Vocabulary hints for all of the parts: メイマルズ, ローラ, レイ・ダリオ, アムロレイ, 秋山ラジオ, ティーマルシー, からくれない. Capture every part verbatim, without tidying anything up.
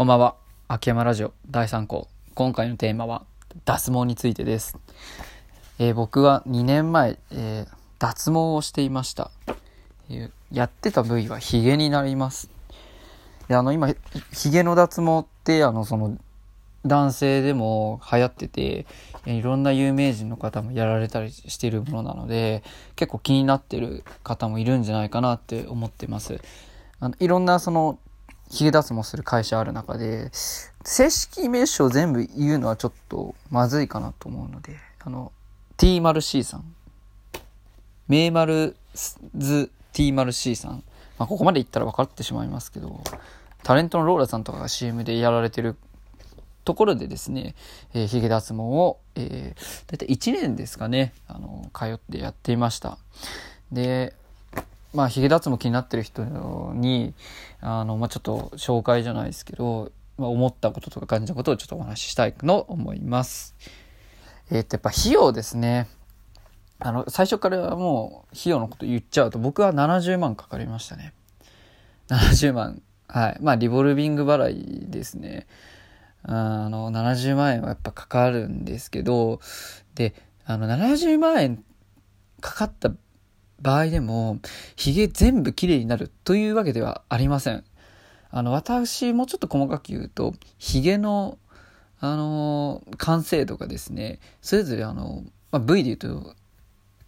こんばんは。秋山ラジオだいさん項。今回のテーマは脱毛についてです。えー、僕はにねんまえ、えー、脱毛をしていました。えー、やってた部位はヒゲになります。で、あの今ヒゲの脱毛ってあのその男性でも流行ってて、いろんな有名人の方もやられたりしているものなので、結構気になってる方もいるんじゃないかなって思ってます。あのいろんなそのヒゲ脱毛する会社ある中で、正式名称全部言うのはちょっとまずいかなと思うので、あの ティーマルシー さん、メイマルズ ティーマルシー さん、まあ、ここまで言ったら分かってしまいますけど、タレントのローラさんとかが シーエム でやられてるところでですね、えー、ヒゲ脱毛を、えー、だいたいいちねんですかね、あの通ってやっていました。で、まあ、ヒゲ脱毛気になってる人にあの、まあ、ちょっと紹介じゃないですけど、まあ、思ったこととか感じたことをちょっとお話ししたいと思います。えー、っとやっぱ費用ですね。あの最初からもう費用のこと言っちゃうと、僕はななじゅうまんかかりましたね。ななじゅうまん、はい、まあリボルビング払いですね。あのななじゅうまんえんはやっぱかかるんですけど、で、あのななじゅうまんえんかかった場合でもヒゲ全部きれいになるというわけではありません。あの私もうちょっと細かく言うと、ヒゲのあの完成度がですね、それぞれあの、まあ、部位で言うと、ま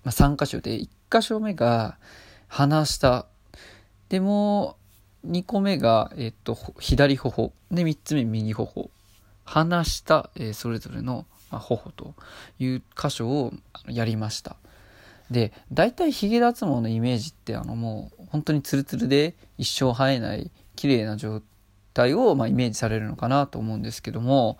あ、さんかしょで、いっかしょめが鼻下で、もにこめが、えっと、左頬で、みっつめ右頬、鼻下、えー、それぞれの、まあ、頬という箇所をやりました。で、大体ヒゲ脱毛のイメージってあのもう本当にツルツルで一生生えない綺麗な状態を、まあ、イメージされるのかなと思うんですけども、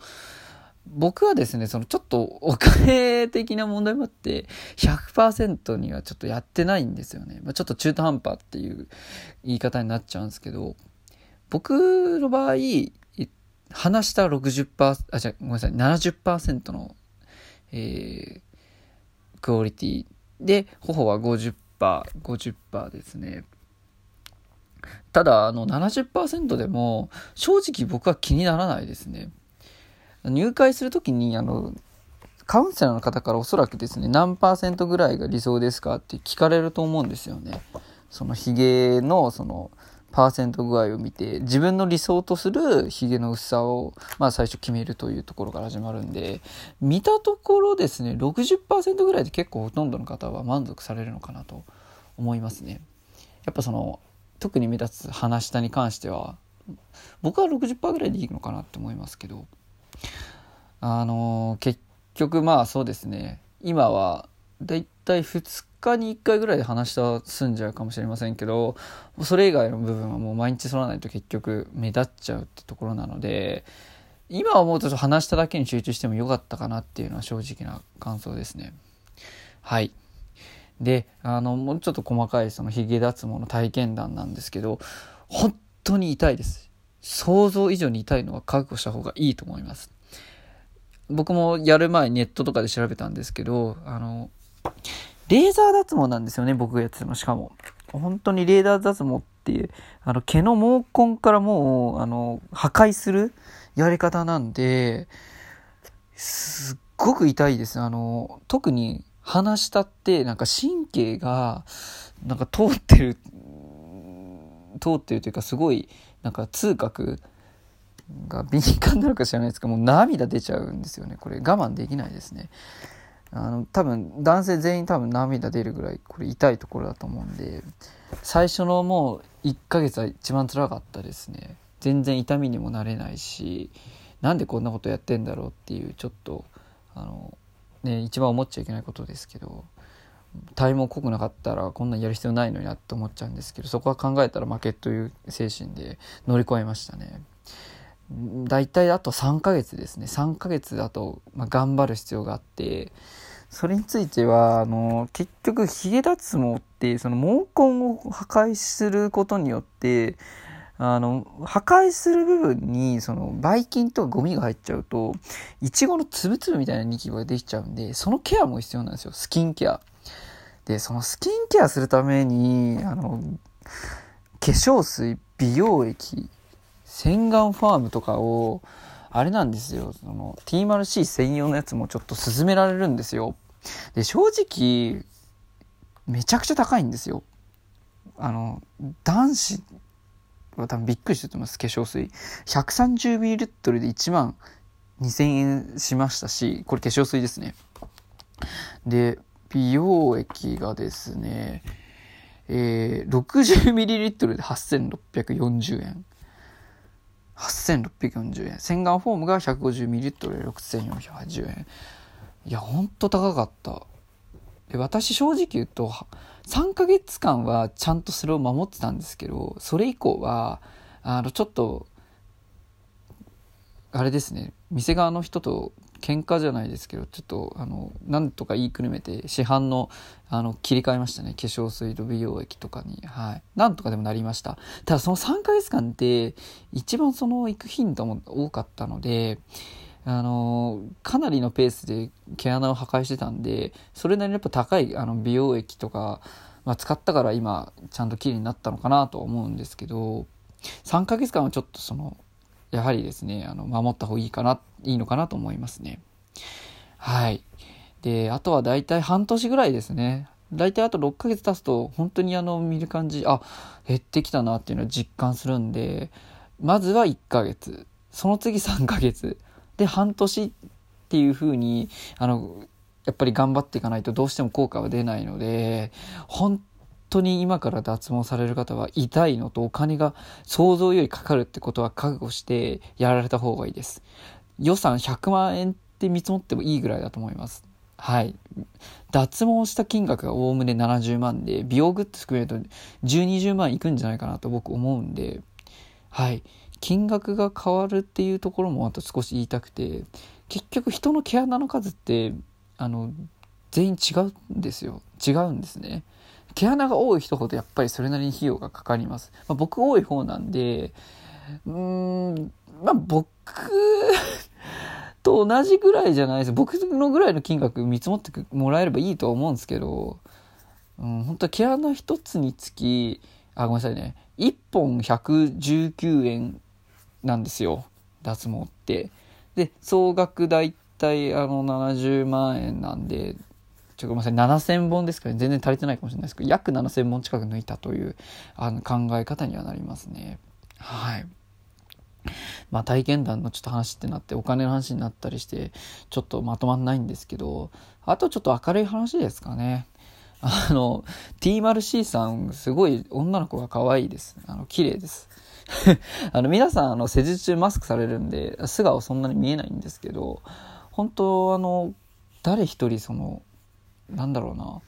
僕はですね、そのちょっとお金的な問題もあって ひゃくパーセント にはちょっとやってないんですよね。まあ、ちょっと中途半端っていう言い方になっちゃうんですけど、僕の場合鼻下 ろくじゅっパーセント、 あ、じゃあごめんなさい ななじゅっパーセント の、えー、クオリティで、頬は ごじゅっパーセント、ごじゅっパーセント ですね。ただ、あの ななじゅっパーセント でも正直僕は気にならないですね。入会するときにあのカウンセラーの方からおそらくですね、何パーセントぐらいが理想ですかって聞かれると思うんですよね。そのヒゲのそのパーセント具合を見て、自分の理想とするヒゲの薄さを、まあ、最初決めるというところから始まるんで、見たところですね ろくじゅっパーセント ぐらいで結構ほとんどの方は満足されるのかなと思いますね。やっぱその特に目立つ鼻下に関しては僕は ろくじゅっパーセント ぐらいでいいのかなって思いますけど、あのー、結局まあそうですね、今はだいたいふつかにいっかいぐらいで話した済んじゃうかもしれませんけど、それ以外の部分はもう毎日剃らないと結局目立っちゃうってところなので、今思うと話しただけに集中してもよかったかなっていうのは正直な感想ですね。はい。で、あのもうちょっと細かいそのヒゲ脱毛の体験談なんですけど、本当に痛いです。想像以上に痛いのは覚悟した方がいいと思います。僕もやる前ネットとかで調べたんですけど、あのレーザー脱毛なんですよね、僕がやってたの。しかも本当にレーザー脱毛っていうあの毛の毛根からもうあの破壊するやり方なんで、すっごく痛いです。あの特に鼻下ってなんか神経がなんか通ってる通ってるというか、すごいなんか痛覚が敏感になるか知らないですけど、もう涙出ちゃうんですよね。これ我慢できないですね。あの多分男性全員多分涙出るぐらいこれ痛いところだと思うんで、最初のもういっかげつは一番辛かったですね。全然痛みにも慣れないし、なんでこんなことやってんだろうっていう、ちょっとあの、ね、一番思っちゃいけないことですけど、体も濃くなかったらこんなんやる必要ないのになって思っちゃうんですけど、そこは考えたら負けという精神で乗り越えましたね。だいたいあとさんかげつですね。さんかげつだと、まあ、頑張る必要があって、それについてはあの結局ヒゲ脱毛ってその毛根を破壊することによってあの破壊する部分にそのばい菌とかゴミが入っちゃうと、イチゴのつぶつぶみたいなニキビができちゃうんで、そのケアも必要なんですよ、スキンケアで。そのスキンケアするためにあの化粧水、美容液、洗顔ファームとかをあれなんですよ、その ティーマルシー 専用のやつもちょっと勧められるんですよ。で正直めちゃくちゃ高いんですよ。あの男子は多分びっくりしてると思います。化粧水 ひゃくさんじゅうミリリットル でいちまんにせんえんしましたし、これ化粧水ですね。で美容液がですね、えー、ろくじゅうミリリットル ではっせんろっぴゃくよんじゅうえん、はっせんろっぴゃくよんじゅうえん、洗顔フォームが ひゃくごじゅうミリリットル でろくせんよんひゃくはちじゅうえん。いやほんと高かった。で私正直言うとさんかげつかんはちゃんとそれを守ってたんですけど、それ以降はあのちょっとあれですね、店側の人と喧嘩じゃないですけど、ちょっとあのなんとか言いくるめて市販の、あの切り替えましたね、化粧水と美容液とかに。はい、なんとかでもなりました。ただそのさんかげつかんで一番その行く頻度も多かったので、あのかなりのペースで毛穴を破壊してたんで、それなりにやっぱ高いあの美容液とか、まあ、使ったから今ちゃんと綺麗になったのかなと思うんですけど、さんかげつかんはちょっとそのやはりですね、あの守った方がいいかな、いいのかなと思いますね。はい。で、あとはだいたい半年ぐらいですね。だいたいあとろっかげつ経つと本当にあの見る感じ、あ、減ってきたなっていうのを実感するんで、まずはいっかげつ、その次さんかげつ、で半年っていう風にあのやっぱり頑張っていかないとどうしても効果は出ないので、本当に本当に今から脱毛される方は痛いのとお金が想像よりかかるってことは覚悟してやられた方がいいです。予算ひゃくまんえんって見積もってもいいぐらいだと思います。はい、脱毛した金額がおおむねななじゅうまんで、美容グッズ含めるとじゅうにじゅうまんいくんじゃないかなと僕思うんで、はい、金額が変わるっていうところもあと少し言いたくて、結局人の毛穴の数ってあの全員違うんですよ。違うんですね。毛穴が多い人ほどやっぱりそれなりに費用がかかります。まあ、僕多い方なんで、うーん、まあ僕と同じぐらいじゃないです。僕のぐらいの金額見積もってもらえればいいとは思うんですけど、うん、本当は毛穴一つにつき、あ、ごめんなさいね、いっぽんひゃくじゅうきゅうえんなんですよ、脱毛って。で、総額大体あのななじゅうまんえんなんで、ごめんなさい、ななせんぼんですかね。全然足りてないかもしれないですけど、約ななせんぼん近く抜いたというあの考え方にはなりますね。はい。まあ体験談のちょっと話ってなって、お金の話になったりして、ちょっとまとまんないんですけど、あとちょっと明るい話ですかね。あの、ティーマルシー さん、すごい女の子が可愛いです。あの、綺麗です。あの、皆さん、あの、施術中マスクされるんで、素顔そんなに見えないんですけど、本当、あの、誰一人その、なんだろうな、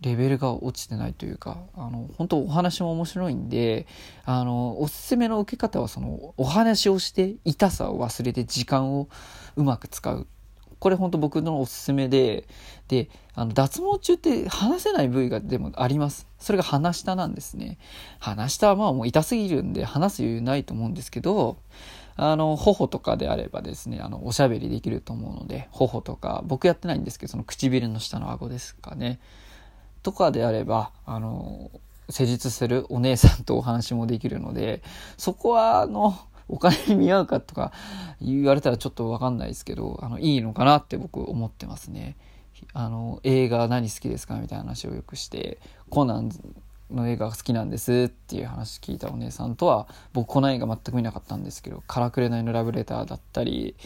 レベルが落ちてないというか、あの本当お話も面白いんで、あのおすすめの受け方はそのお話をして痛さを忘れて時間をうまく使う、これ本当僕のおすすめで、であの脱毛中って話せない部位がでもあります。それが鼻下なんですね。鼻下はまあもう痛すぎるんで話す余裕ないと思うんですけど、あの頬とかであればですね、あのおしゃべりできると思うので、頬とか、僕やってないんですけど、その唇の下の顎ですかねとかであれば、あの施術するお姉さんとお話もできるので、そこはあのお金に見合うかとか言われたらちょっと分かんないですけど、あのいいのかなって僕思ってますね。あの映画何好きですかみたいな話をよくして、コナンの映画が好きなんですっていう話聞いたお姉さんとは、僕この映画全く見なかったんですけど、からくれないのラブレターだったり、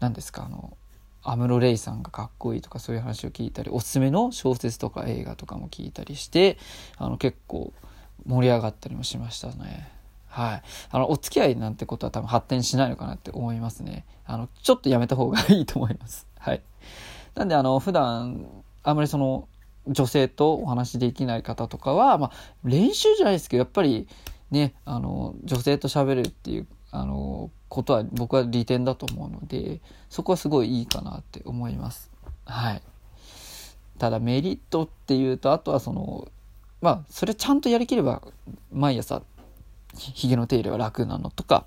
何ですか、あのアムロレイさんがかっこいいとか、そういう話を聞いたり、おすすめの小説とか映画とかも聞いたりして、あの結構盛り上がったりもしましたね。はい、あのお付き合いなんてことは多分発展しないのかなって思いますね。あのちょっとやめた方がいいと思います。はい、なんであの普段あんまりその女性とお話できない方とかは、まあ、練習じゃないですけど、やっぱりね、あの女性と喋るっていうあのことは僕は利点だと思うので、そこはすごいいいかなって思います。はい。ただメリットっていうと、あとはそのまあそれちゃんとやりきれば毎朝ひげの手入れは楽なのとか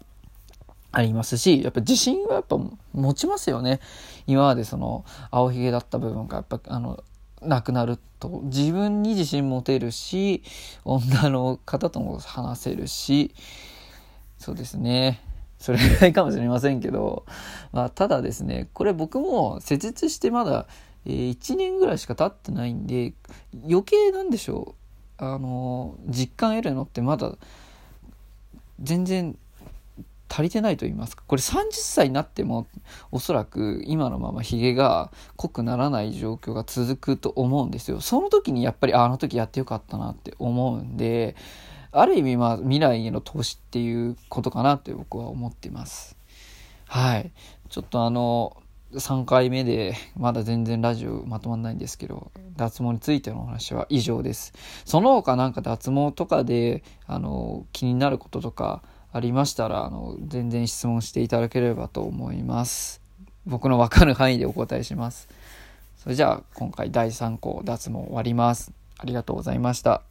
ありますし、やっぱ自信はやっぱ持ちますよね。今までその青ひげだった部分がやっぱあのなくなると、自分に自信持てるし、女の方とも話せるし、そうですね、それぐらいかもしれませんけど、まあ、ただですね、これ僕も施術してまだいちねんぐらいしか経ってないんで、余計なんでしょう、あの実感得るのってまだ全然足りてないと言いますか、これさんじゅっさいになってもおそらく今のままひげが濃くならない状況が続くと思うんですよ。その時にやっぱりあの時やってよかったなって思うんで、ある意味まあ未来への投資っていうことかなって僕は思ってます。はい、ちょっとあのさんかいめでまだ全然ラジオまとまらないんですけど、脱毛についてのお話は以上です。その他なんか脱毛とかであの気になることとかありましたら、あの全然質問していただければと思います。僕の分かる範囲でお答えします。それじゃあ今回だいさんこう脱毛終わります。ありがとうございました。